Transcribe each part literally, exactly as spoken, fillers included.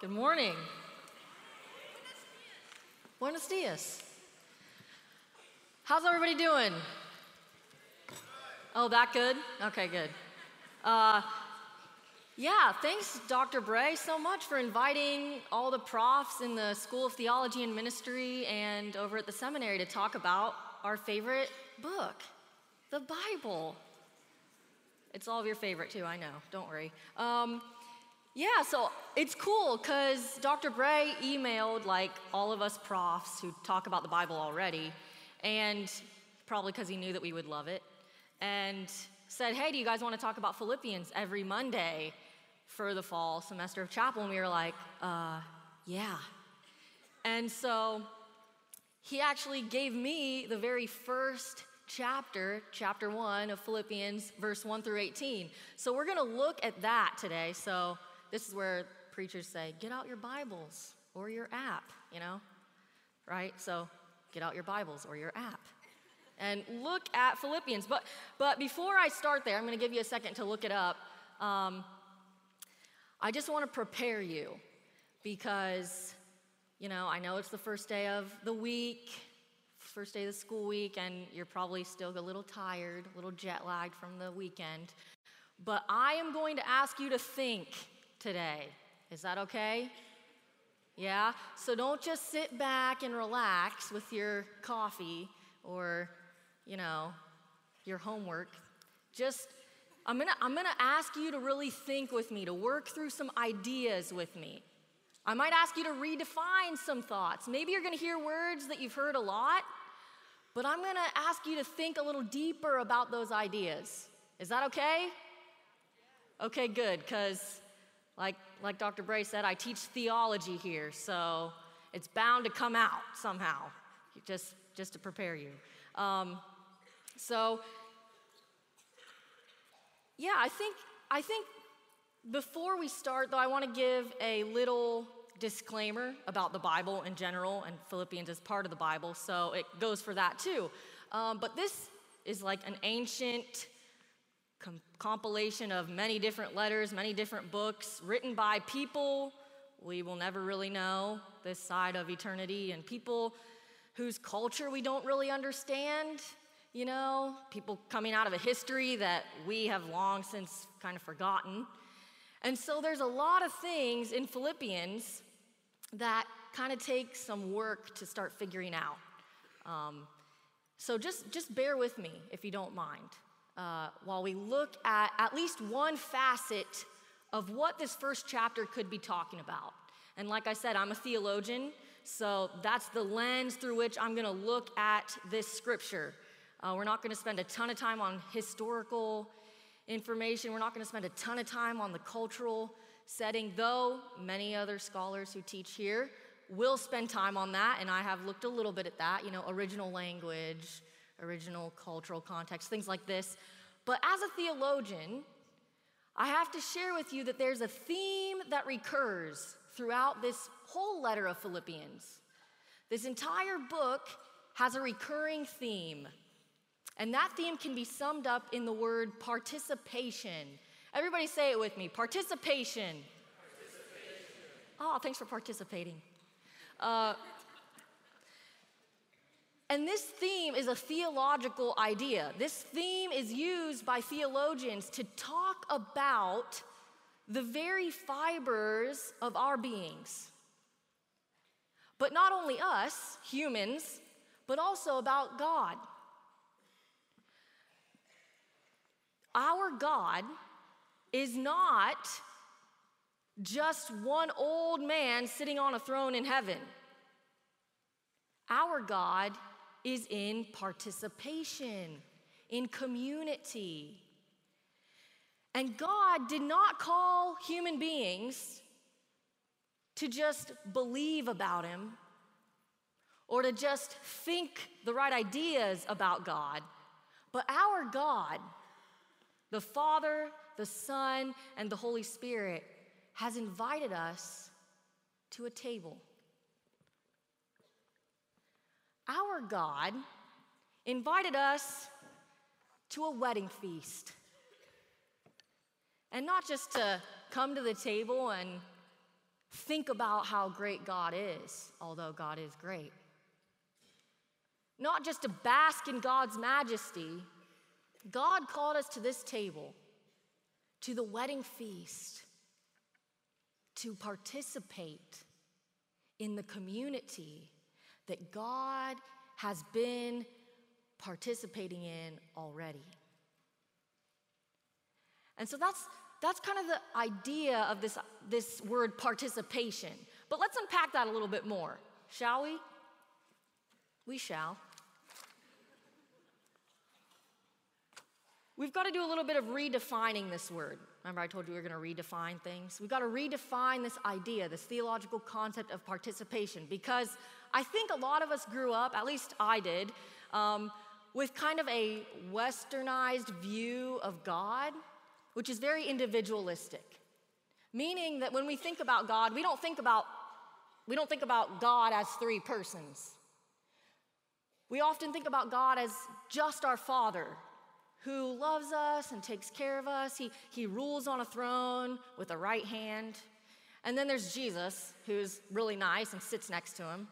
Good morning. Buenos dias. How's everybody doing? Oh, that good? Okay, good. Uh, yeah, thanks, Doctor Bray, so much for inviting all the profs in the School of Theology and Ministry and over at the seminary to talk about our favorite book, the Bible. It's all of your favorite, too, I know. Don't worry. Um, yeah, so it's cool because Doctor Bray emailed, like, all of us profs who talk about the Bible already, and probably because he knew that we would love it, and said, hey, do you guys want to talk about Philippians every Monday for the fall semester of chapel? And we were like, uh, yeah. And so he actually gave me the very first chapter, chapter one of Philippians, verse one through eighteen. So we're going to look at that today. So this is where preachers say, get out your Bibles or your app, you know, right? So get out your Bibles or your app and look at Philippians. But, but before I start there, I'm going to give you a second to look it up. Um, I just want to prepare you because, you know, I know it's the first day of the week. First day of the school week, and you're probably still a little tired, a little jet lagged from the weekend. But I am going to ask you to think today. Is that okay? Yeah? So don't just sit back and relax with your coffee or, you know, your homework. Just, I'm gonna, I'm gonna ask you to really think with me, to work through some ideas with me. I might ask you to redefine some thoughts. Maybe you're gonna hear words that you've heard a lot. But I'm going to ask you to think a little deeper about those ideas. Is that okay? Okay, good, because like, like Doctor Bray said, I teach theology here, so it's bound to come out somehow, just, just to prepare you. Um, so, yeah, I think, I think before we start, though, I want to give a little disclaimer about the Bible in general, and Philippians is part of the Bible, so it goes for that too. Um, but this is like an ancient com compilation of many different letters, many different books written by people we will never really know this side of eternity, and people whose culture we don't really understand, you know, people coming out of a history that we have long since kind of forgotten. And so there's a lot of things in Philippians that kind of take some work to start figuring out. Um, so just, just bear with me, if you don't mind, uh, while we look at at least one facet of what this first chapter could be talking about. And like I said, I'm a theologian, so that's the lens through which I'm going to look at this scripture. Uh, we're not going to spend a ton of time on historical information. We're not going to spend a ton of time on the cultural setting, though many other scholars who teach here will spend time on that, and I have looked a little bit at that, you know, original language, original cultural context, things like this. But as a theologian, I have to share with you that there's a theme that recurs throughout this whole letter of Philippians. This entire book has a recurring theme. And that theme can be summed up in the word participation. Everybody say it with me, participation. Participation. Oh, thanks for participating. Uh, and this theme is a theological idea. This theme is used by theologians to talk about the very fibers of our beings. But not only us, humans, but also about God. Our God is not just one old man sitting on a throne in heaven. Our God is in participation, in community. And God did not call human beings to just believe about him or to just think the right ideas about God, but our God, the Father, the Son, and the Holy Spirit has invited us to a table. Our God invited us to a wedding feast. And not just to come to the table and think about how great God is, although God is great. Not just to bask in God's majesty, God called us to this table, to the wedding feast, to participate in the community that God has been participating in already. And so that's that's kind of the idea of this, this word participation. But let's unpack that a little bit more, shall we? We shall. We've got to do a little bit of redefining this word. Remember I told you we were going to redefine things? We've got to redefine this idea, this theological concept of participation, because I think a lot of us grew up, at least I did, um, with kind of a westernized view of God, which is very individualistic. Meaning that when we think about God, we don't think about, we don't think about God as three persons. We often think about God as just our Father, who loves us and takes care of us. He, he rules on a throne with a right hand. And then there's Jesus, who's really nice and sits next to him.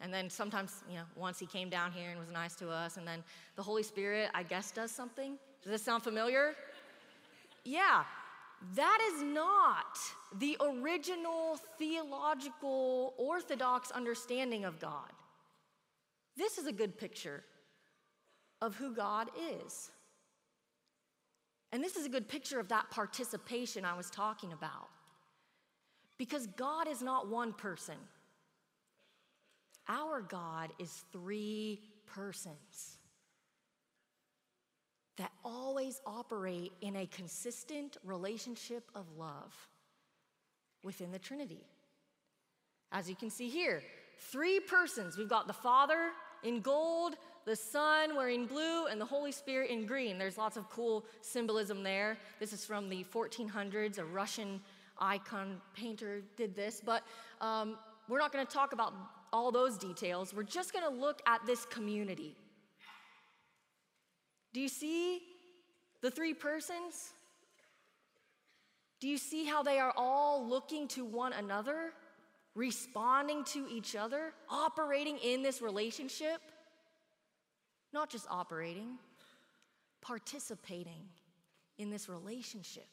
And then sometimes, you know, once he came down here and was nice to us. And then the Holy Spirit, I guess, does something. Does this sound familiar? Yeah. That is not the original theological orthodox understanding of God. This is a good picture of who God is. And this is a good picture of that participation I was talking about. Because God is not one person. Our God is three persons that always operate in a consistent relationship of love within the Trinity. As you can see here, three persons. We've got the Father in gold, the Son wearing blue, and the Holy Spirit in green. There's lots of cool symbolism there. This is from the fourteen hundreds. A Russian icon painter did this. But um, we're not going to talk about all those details. We're just going to look at this community. Do you see the three persons? Do you see how they are all looking to one another, responding to each other, operating in this relationship? Not just operating, participating in this relationship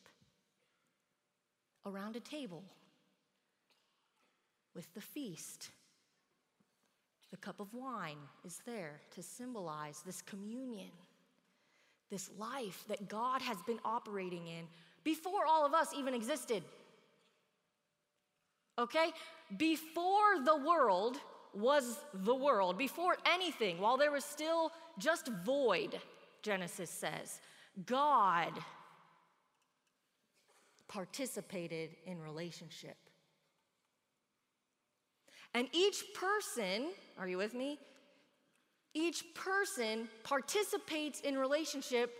around a table with the feast. The cup of wine is there to symbolize this communion, this life that God has been operating in before all of us even existed. Okay? Before the world was the world, before anything, while there was still just void, Genesis says, God participated in relationship. And each person, are you with me? Each person participates in relationship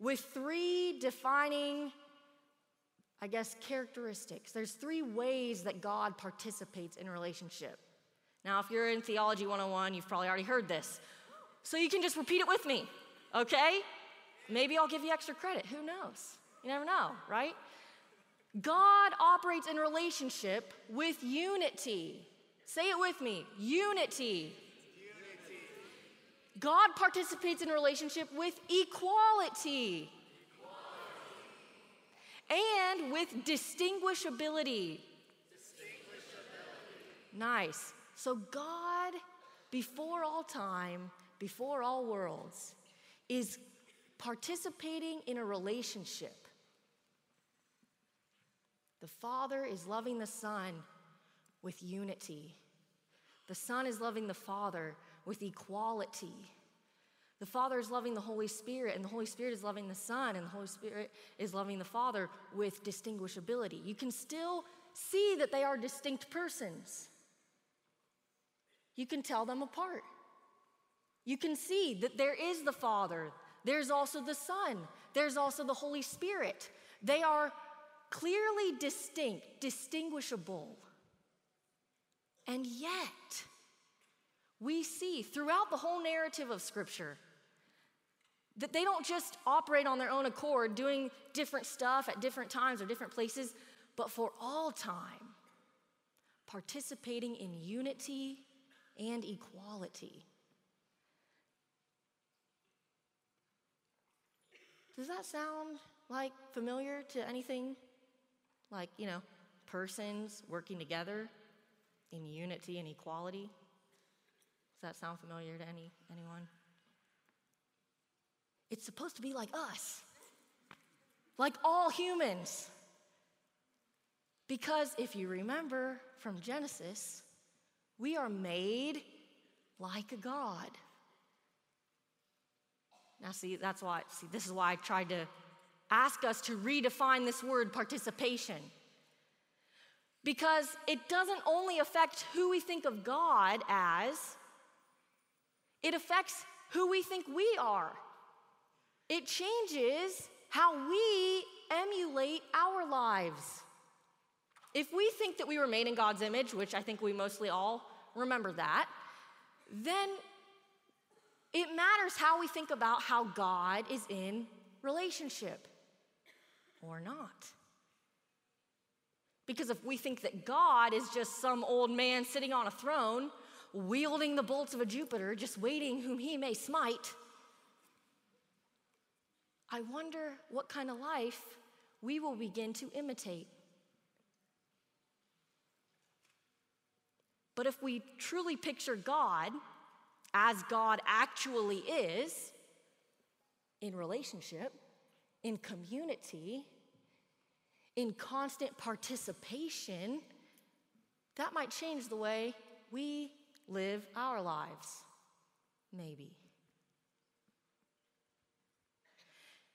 with three defining, I guess, characteristics. There's three ways that God participates in relationship. Now, if you're in Theology one oh one, you've probably already heard this. So you can just repeat it with me, okay? Maybe I'll give you extra credit. Who knows? You never know, right? God operates in relationship with unity. Say it with me. Unity. Unity. God participates in relationship with equality. Equality. And with distinguishability. Distinguishability. Nice. So God, before all time, before all worlds, is participating in a relationship. The Father is loving the Son with unity. The Son is loving the Father with equality. The Father is loving the Holy Spirit, and the Holy Spirit is loving the Son, and the Holy Spirit is loving the Father with distinguishability. You can still see that they are distinct persons. You can tell them apart. You can see that there is the Father. There's also the Son. There's also the Holy Spirit. They are clearly distinct, distinguishable. And yet, we see throughout the whole narrative of Scripture that they don't just operate on their own accord, doing different stuff at different times or different places, but for all time, participating in unity and equality. Does that sound like familiar to anything? Like, you know, persons working together in unity and equality? Does that sound familiar to any anyone? It's supposed to be like us, like all humans. Because if you remember from Genesis, we are made like a God. Now, see, that's why, see, this is why I tried to ask us to redefine this word participation. Because it doesn't only affect who we think of God as, it affects who we think we are. It changes how we emulate our lives. If we think that we were made in God's image, which I think we mostly all remember that, then it matters how we think about how God is in relationship or not. Because if we think that God is just some old man sitting on a throne, wielding the bolts of a Jupiter, just waiting whom he may smite, I wonder what kind of life we will begin to imitate. But if we truly picture God as God actually is, in relationship, in community, in constant participation, that might change the way we live our lives, maybe.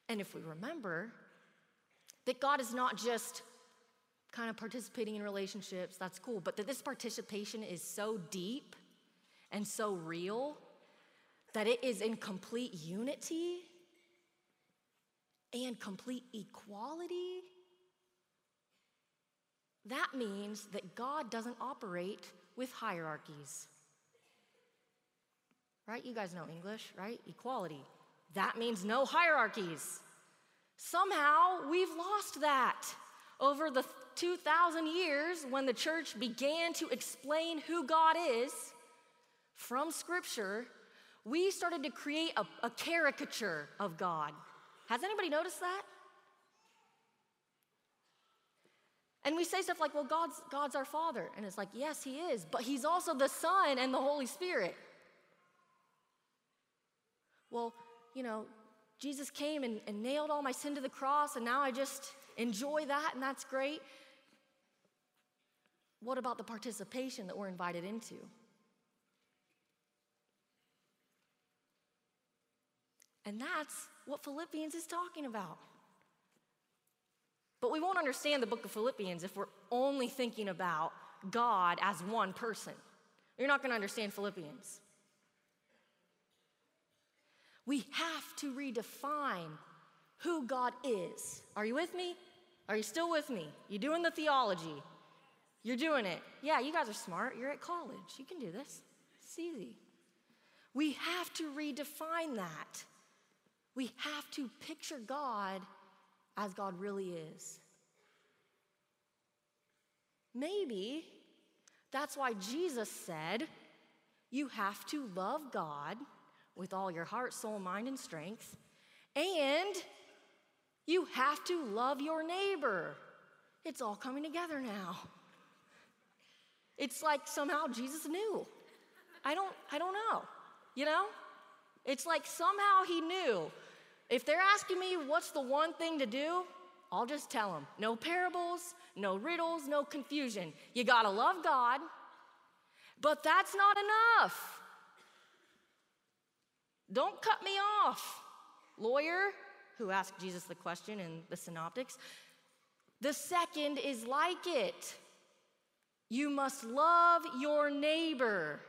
And if we remember that God is not just kind of participating in relationships, that's cool, but that this participation is so deep and so real that it is in complete unity and complete equality, that means that God doesn't operate with hierarchies. Right? You guys know English, right? Equality. That means no hierarchies. Somehow we've lost that over the two thousand years when the church began to explain who God is from Scripture. We started to create a, a caricature of God. Has anybody noticed that? And we say stuff like, well, God's, God's our Father. And it's like, yes, He is, but He's also the Son and the Holy Spirit. Well, you know, Jesus came and, and nailed all my sin to the cross, and now I just enjoy that, and that's great. What about the participation that we're invited into? And that's what Philippians is talking about. But we won't understand the book of Philippians if we're only thinking about God as one person. You're not going to understand Philippians. We have to redefine who God is. Are you with me? Are you still with me? You're doing the theology. You're doing it. Yeah, you guys are smart. You're at college. You can do this. It's easy. We have to redefine that. We have to picture God as God really is. Maybe that's why Jesus said, you have to love God with all your heart, soul, mind, and strength, and you have to love your neighbor. It's all coming together now. It's like somehow Jesus knew. I don't, I don't know, you know? It's like somehow He knew. If they're asking me what's the one thing to do, I'll just tell them. No parables, no riddles, no confusion. You gotta love God, but that's not enough. Don't cut me off, lawyer, who asked Jesus the question in the Synoptics. The second is like it. You must love your neighbor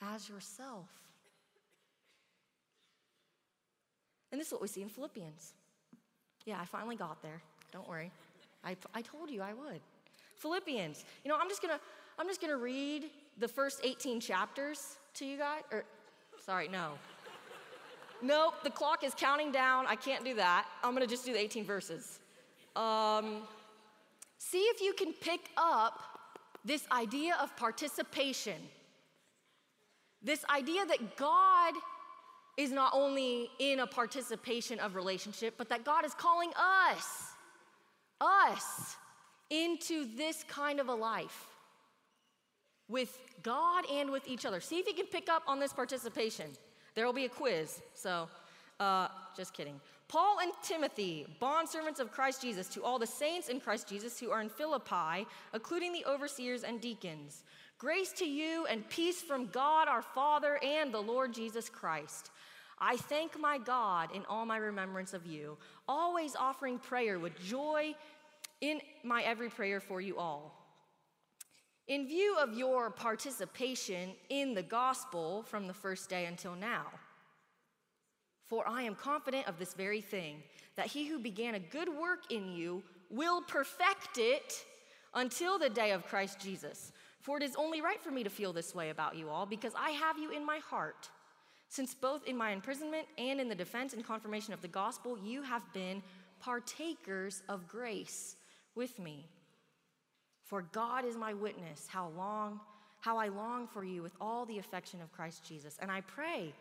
as yourself. And this is what we see in Philippians. Yeah, I finally got there. Don't worry. I, I told you I would. Philippians. You know, I'm just gonna I'm just gonna read the first eighteen chapters to you guys. Or, sorry, no. Nope, the clock is counting down. I can't do that. I'm gonna just do the eighteen verses. Um, see if you can pick up this idea of participation, this idea that God is not only in a participation of relationship, but that God is calling us, us, into this kind of a life with God and with each other. See if you can pick up on this participation. There will be a quiz, so uh, just kidding. Paul and Timothy, bondservants of Christ Jesus, to all the saints in Christ Jesus who are in Philippi, including the overseers and deacons. Grace to you and peace from God our Father and the Lord Jesus Christ. I thank my God in all my remembrance of you, always offering prayer with joy in my every prayer for you all. In view of your participation in the gospel from the first day until now, for I am confident of this very thing, that he who began a good work in you will perfect it until the day of Christ Jesus. For it is only right for me to feel this way about you all, because I have you in my heart. Since both in my imprisonment and in the defense and confirmation of the gospel, you have been partakers of grace with me. For God is my witness, how long, how I long for you with all the affection of Christ Jesus. And I pray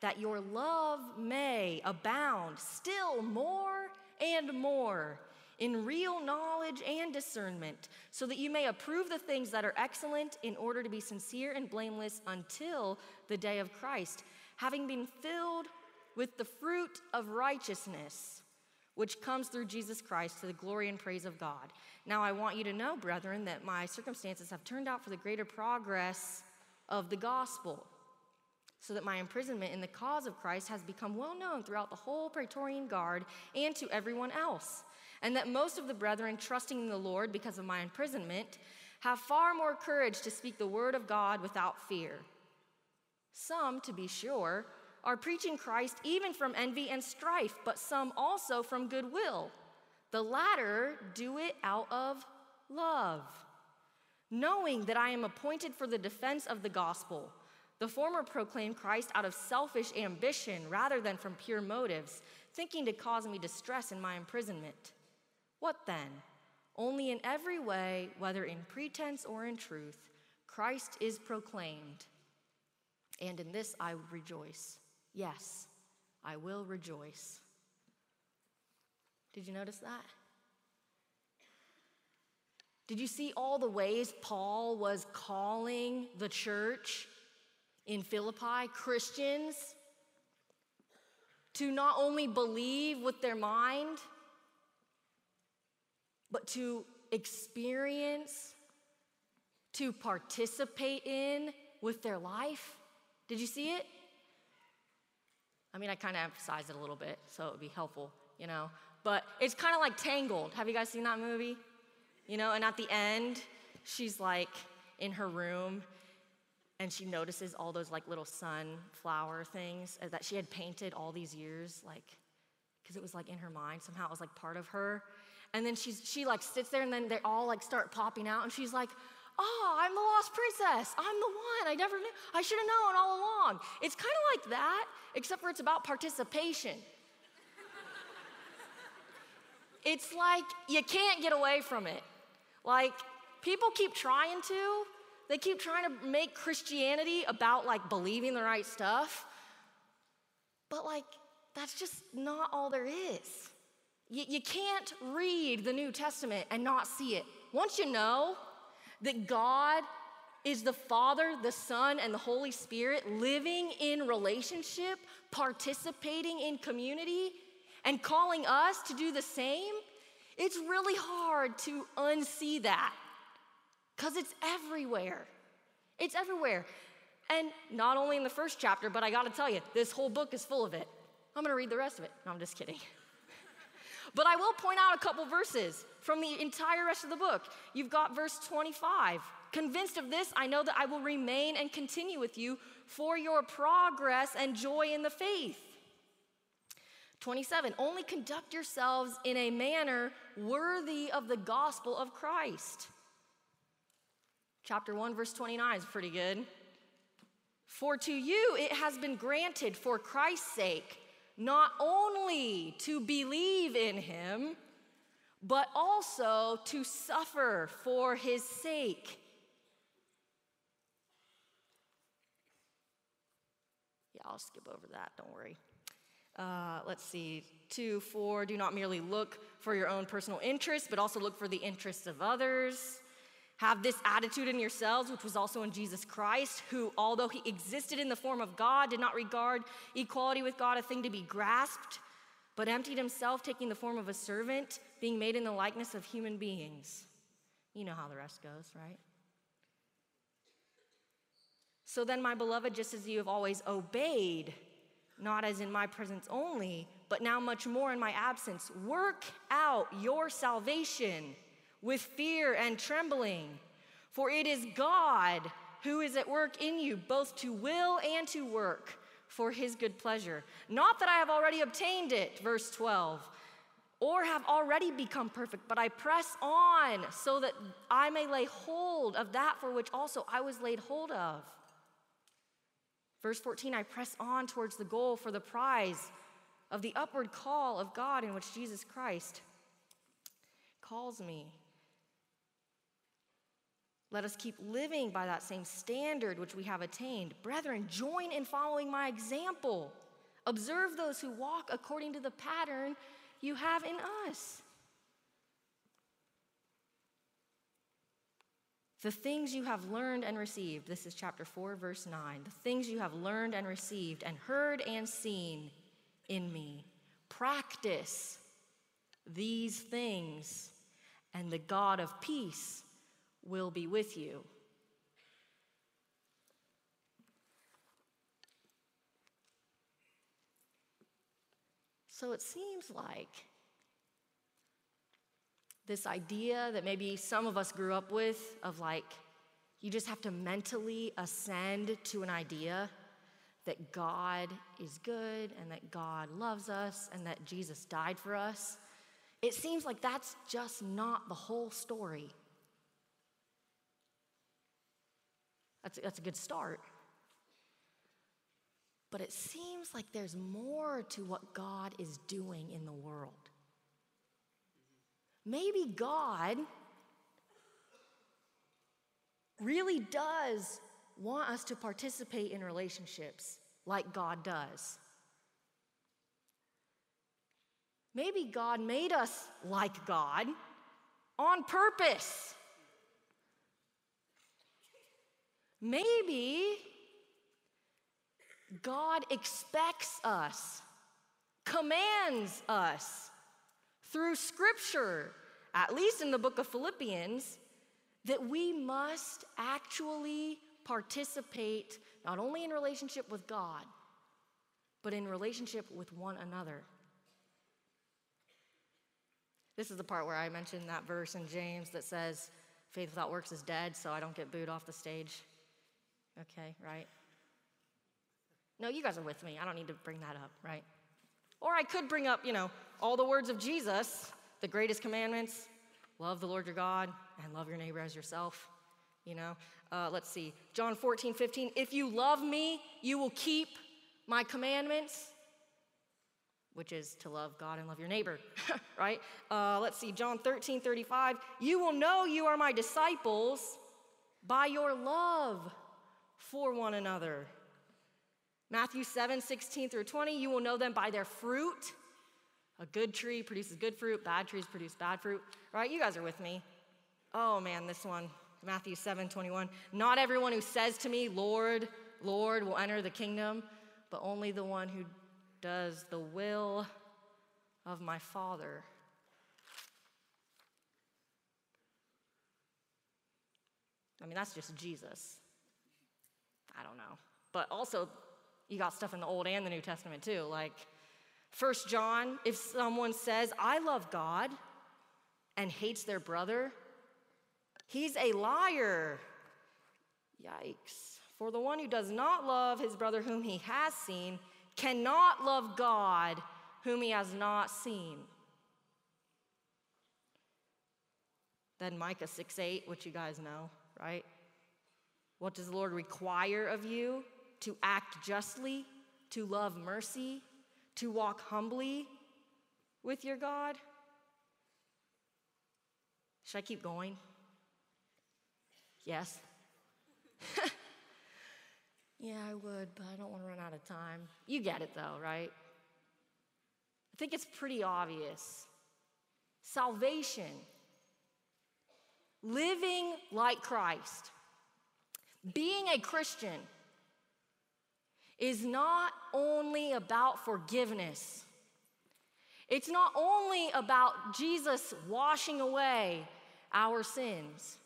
that your love may abound still more and more in real knowledge and discernment, so that you may approve the things that are excellent, in order to be sincere and blameless until the day of Christ, having been filled with the fruit of righteousness, which comes through Jesus Christ, to the glory and praise of God. Now I want you to know, brethren, that my circumstances have turned out for the greater progress of the gospel, so that my imprisonment in the cause of Christ has become well known throughout the whole Praetorian Guard and to everyone else, and that most of the brethren, trusting in the Lord because of my imprisonment, have far more courage to speak the word of God without fear. Some, to be sure, are preaching Christ even from envy and strife, but some also from goodwill. The latter do it out of love, knowing that I am appointed for the defense of the gospel. The former proclaimed Christ out of selfish ambition rather than from pure motives, thinking to cause me distress in my imprisonment. What then? Only in every way, whether in pretense or in truth, Christ is proclaimed. And in this I rejoice. Yes, I will rejoice. Did you notice that? Did you see all the ways Paul was calling the church in Philippi, Christians, to not only believe with their mind, but to experience, to participate in with their life? Did you see it? I mean, I kind of emphasized it a little bit, so it would be helpful, you know. But it's kind of like Tangled. Have you guys seen that movie? You know, and at the end, she's like in her room, and she notices all those like little sunflower things that she had painted all these years, like, because it was like in her mind somehow, it was like part of her. And then she's, she like sits there, and then they all like start popping out, and she's like, oh, I'm the lost princess. I'm the one. I never knew. I should have known all along. It's kind of like that, except for it's about participation. It's like you can't get away from it. Like, people keep trying to. They keep trying to make Christianity about, like, believing the right stuff. But, like, that's just not all there is. You, you can't read the New Testament and not see it. Once you know that God is the Father, the Son, and the Holy Spirit living in relationship, participating in community, and calling us to do the same, it's really hard to unsee that. Because it's everywhere. It's everywhere. And not only in the first chapter, but I got to tell you, this whole book is full of it. I'm going to read the rest of it. No, I'm just kidding. But I will point out a couple verses from the entire rest of the book. You've got verse twenty-five. Convinced of this, I know that I will remain and continue with you for your progress and joy in the faith. twenty-seven, only conduct yourselves in a manner worthy of the gospel of Christ. Chapter one, verse twenty-nine is pretty good. For to you it has been granted for Christ's sake, not only to believe in him, but also to suffer for his sake, I'll skip over that, don't worry. Uh, let's see, two, four, do not merely look for your own personal interests, but also look for the interests of others. Have this attitude in yourselves, which was also in Jesus Christ, who, although he existed in the form of God, did not regard equality with God a thing to be grasped, but emptied himself, taking the form of a servant, being made in the likeness of human beings. You know how the rest goes, right? So then, my beloved, just as you have always obeyed, not as in my presence only, but now much more in my absence, work out your salvation with fear and trembling, for it is God who is at work in you, both to will and to work for his good pleasure. Not that I have already obtained it, verse twelve, or have already become perfect, but I press on so that I may lay hold of that for which also I was laid hold of. Verse fourteen, I press on towards the goal for the prize of the upward call of God in which Jesus Christ calls me. Let us keep living by that same standard which we have attained. Brethren, join in following my example. Observe those who walk according to the pattern you have in us. The things you have learned and received, this is chapter four, verse nine. The things you have learned and received and heard and seen in me. Practice these things, and the God of peace will be with you. So it seems like this idea that maybe some of us grew up with of like, you just have to mentally ascend to an idea that God is good and that God loves us and that Jesus died for us. It seems like that's just not the whole story. That's, that's a good start. But it seems like there's more to what God is doing in the world. Maybe God really does want us to participate in relationships like God does. Maybe God made us like God on purpose. Maybe God expects us, commands us through Scripture, at least in the book of Philippians, that we must actually participate not only in relationship with God, but in relationship with one another. This is the part where I mentioned that verse in James that says, faith without works is dead, so I don't get booed off the stage. Okay, right? No, you guys are with me. I don't need to bring that up, right? Or I could bring up, you know, all the words of Jesus, the greatest commandments, love the Lord your God and love your neighbor as yourself, you know. Uh, let's see, John fourteen, fifteen, if you love me, you will keep my commandments, which is to love God and love your neighbor, right? Uh, let's see, John thirteen, thirty-five, you will know you are my disciples by your love for one another. Matthew seven, sixteen through twenty, you will know them by their fruit. A good tree produces good fruit, bad trees produce bad fruit, right? You guys are with me. Oh man, this one, Matthew seven, twenty-one. Not everyone who says to me, Lord, Lord, will enter the kingdom, but only the one who does the will of my Father. I mean, that's just Jesus. I don't know. But also, you got stuff in the Old and the New Testament too, like First John, if someone says, I love God and hates their brother, he's a liar. Yikes. For the one who does not love his brother whom he has seen cannot love God whom he has not seen. Then Micah six, eight, which you guys know, right? What does the Lord require of you? To act justly, to love mercy, to walk humbly with your God. Should I keep going? Yes. Yeah, I would, but I don't want to run out of time. You get it though, right? I think it's pretty obvious. Salvation, living like Christ, being a Christian is not only about forgiveness. It's not only about Jesus washing away our sins.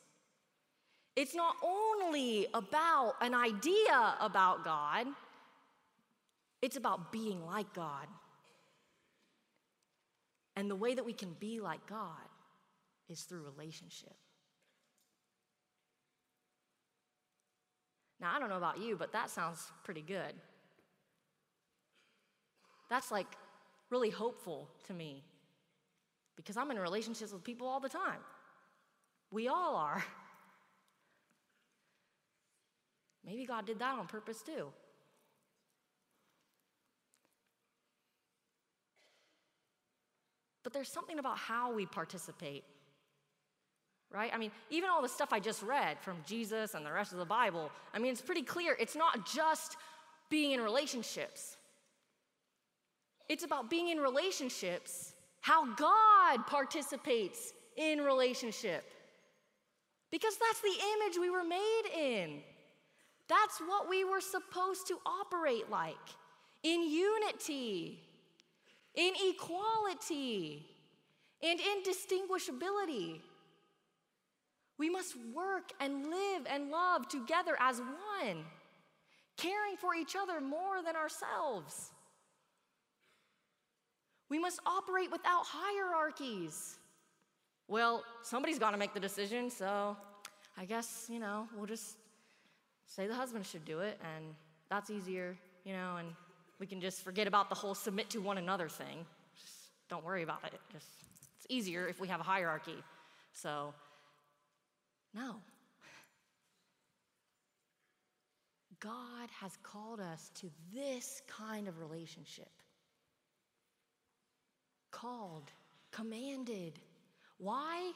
It's not only about an idea about God. It's about being like God. And the way that we can be like God is through relationship. Now, I don't know about you, but that sounds pretty good. That's like really hopeful to me because I'm in relationships with people all the time. We all are. Maybe God did that on purpose too. But there's something about how we participate, right? I mean, even all the stuff I just read from Jesus and the rest of the Bible, I mean, it's pretty clear. It's not just being in relationships. It's about being in relationships, how God participates in relationship. Because that's the image we were made in. That's what we were supposed to operate like, in unity, in equality, and in distinguishability. We must work and live and love together as one, caring for each other more than ourselves. We must operate without hierarchies. Well, somebody's got to make the decision, so I guess, you know, we'll just say the husband should do it, and that's easier, you know, and we can just forget about the whole submit to one another thing. Just don't worry about it. Just, it's easier if we have a hierarchy. So, no. God has called us to this kind of relationship. Called, commanded. Why?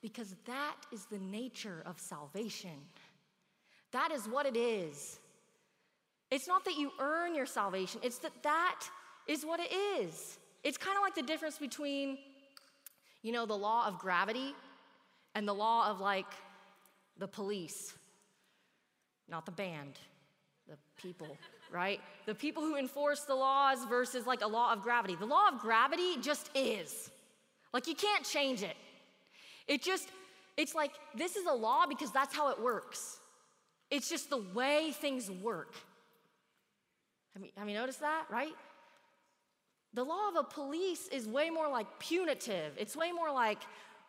Because that is the nature of salvation. That is what it is. It's not that you earn your salvation. It's that that is what it is. It's kind of like the difference between, you know, the law of gravity and the law of, like, the police. Not the band. The people, right? The people who enforce the laws versus, like, a law of gravity. The law of gravity just is. Like, you can't change it. It just, it's like, this is a law because that's how it works. It's just the way things work. I mean, have you noticed that, right? The law of a police is way more like punitive. It's way more like,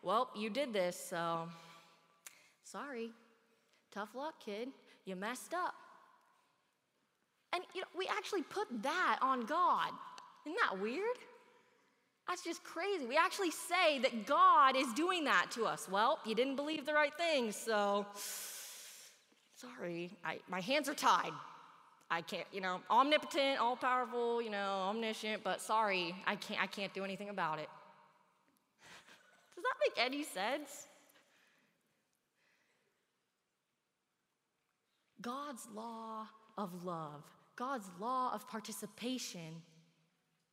well, you did this, so sorry. Tough luck, kid. You messed up. And you know, we actually put that on God. Isn't that weird? That's just crazy. We actually say that God is doing that to us. Well, you didn't believe the right thing, so sorry, I, my hands are tied. I can't, you know, omnipotent, all-powerful, you know, omniscient, but sorry, I can't, I can't do anything about it. Does that make any sense? God's law of love, God's law of participation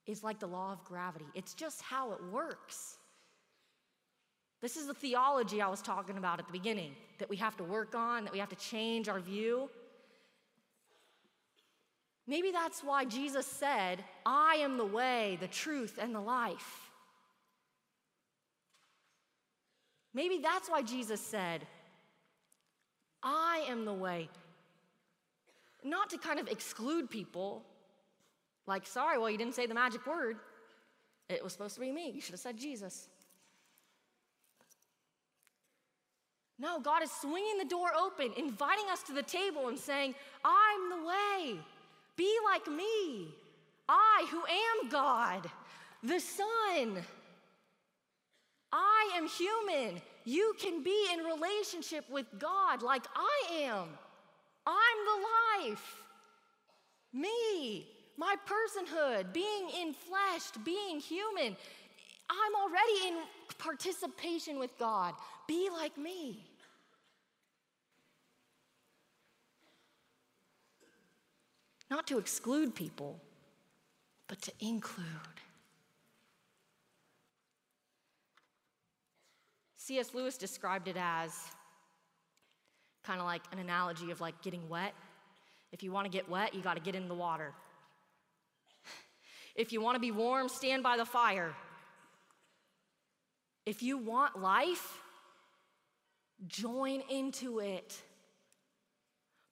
is like the law of gravity. It's just how it works. This is the theology I was talking about at the beginning, that we have to work on, that we have to change our view. Maybe that's why Jesus said, I am the way, the truth, and the life. Maybe that's why Jesus said, I am the way. Not to kind of exclude people, like, sorry, well, you didn't say the magic word. It was supposed to be me. You should have said Jesus. No, God is swinging the door open, inviting us to the table and saying, I'm the way. Be like me. I, who am God, the Son. I am human. You can be in relationship with God like I am. I'm the life. Me, my personhood, being in flesh, being human. I'm already in participation with God. Be like me. not to exclude people, but to include. C S Lewis described it as kind of like an analogy of like getting wet. If you want to get wet, you got to get in the water. If you want to be warm, stand by the fire. If you want life, join into it.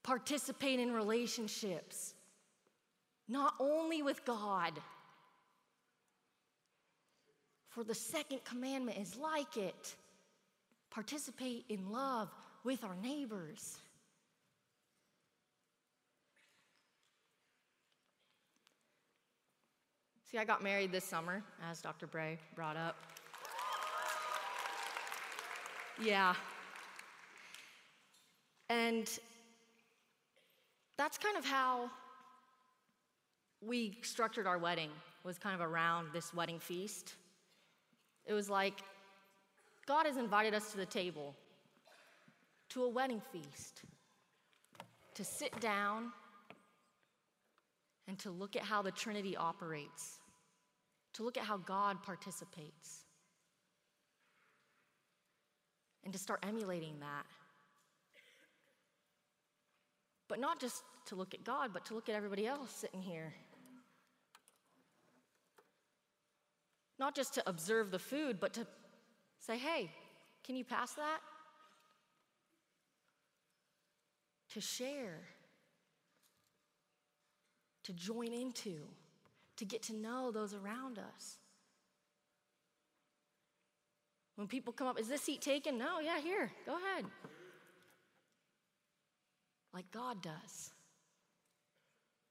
Participate in relationships, not only with God. For the second commandment is like it. Participate in love with our neighbors. See, I got married this summer, as Doctor Bray brought up. Yeah. And that's kind of how we structured our wedding, was kind of around this wedding feast. It was like, God has invited us to the table, to a wedding feast, to sit down and to look at how the Trinity operates, to look at how God participates, and to start emulating that. But not just to look at God, but to look at everybody else sitting here. Not just to observe the food, but to say, hey, can you pass that? To share, to join into, to get to know those around us. When people come up, is this seat taken? No, yeah, here, go ahead. Like God does,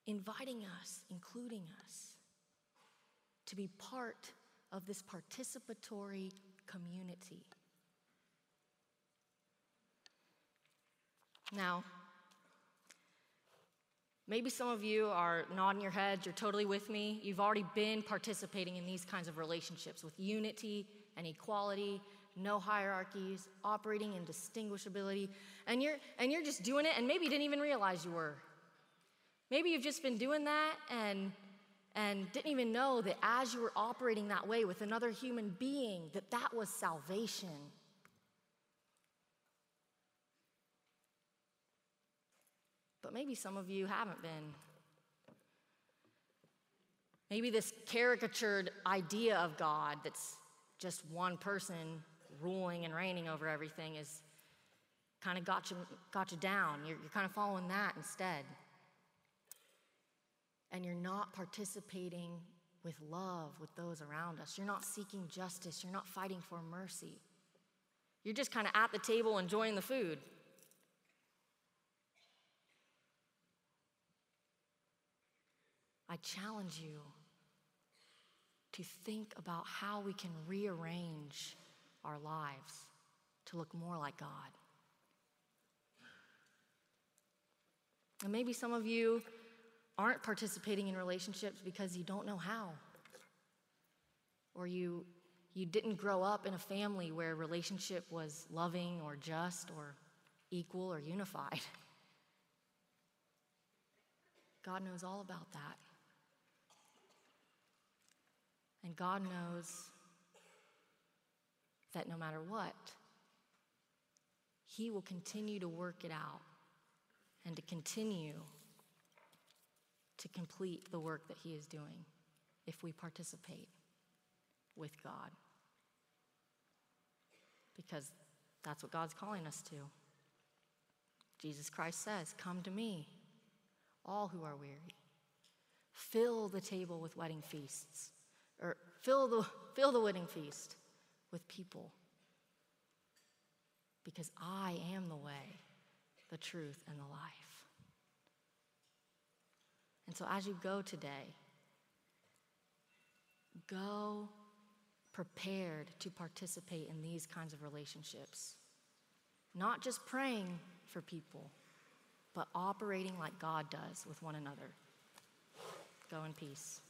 inviting us, including us, to be part of this participatory community. Now, maybe some of you are nodding your heads, you're totally with me. You've already been participating in these kinds of relationships with unity and equality, no hierarchies, operating in distinguishability, and you're, and you're just doing it, and maybe you didn't even realize you were. Maybe you've just been doing that and, and didn't even know that as you were operating that way with another human being, that that was salvation. But maybe some of you haven't been. Maybe this caricatured idea of God that's just one person ruling and reigning over everything is kind of got you, got you down. You're, you're kind of following that instead. And you're not participating with love with those around us. You're not seeking justice. You're not fighting for mercy. You're just kind of at the table enjoying the food. I challenge you to think about how we can rearrange our lives to look more like God. And maybe some of you aren't participating in relationships because you don't know how. Or you, you didn't grow up in a family where relationship was loving or just or equal or unified. God knows all about that. And God knows that no matter what, He will continue to work it out and to continue to complete the work that He is doing if we participate with God. Because that's what God's calling us to. Jesus Christ says, "Come to me, all who are weary. Fill the table with wedding feasts." Or fill the, fill the wedding feast with people. Because I am the way, the truth, and the life. And so as you go today, go prepared to participate in these kinds of relationships. Not just praying for people, but operating like God does with one another. Go in peace.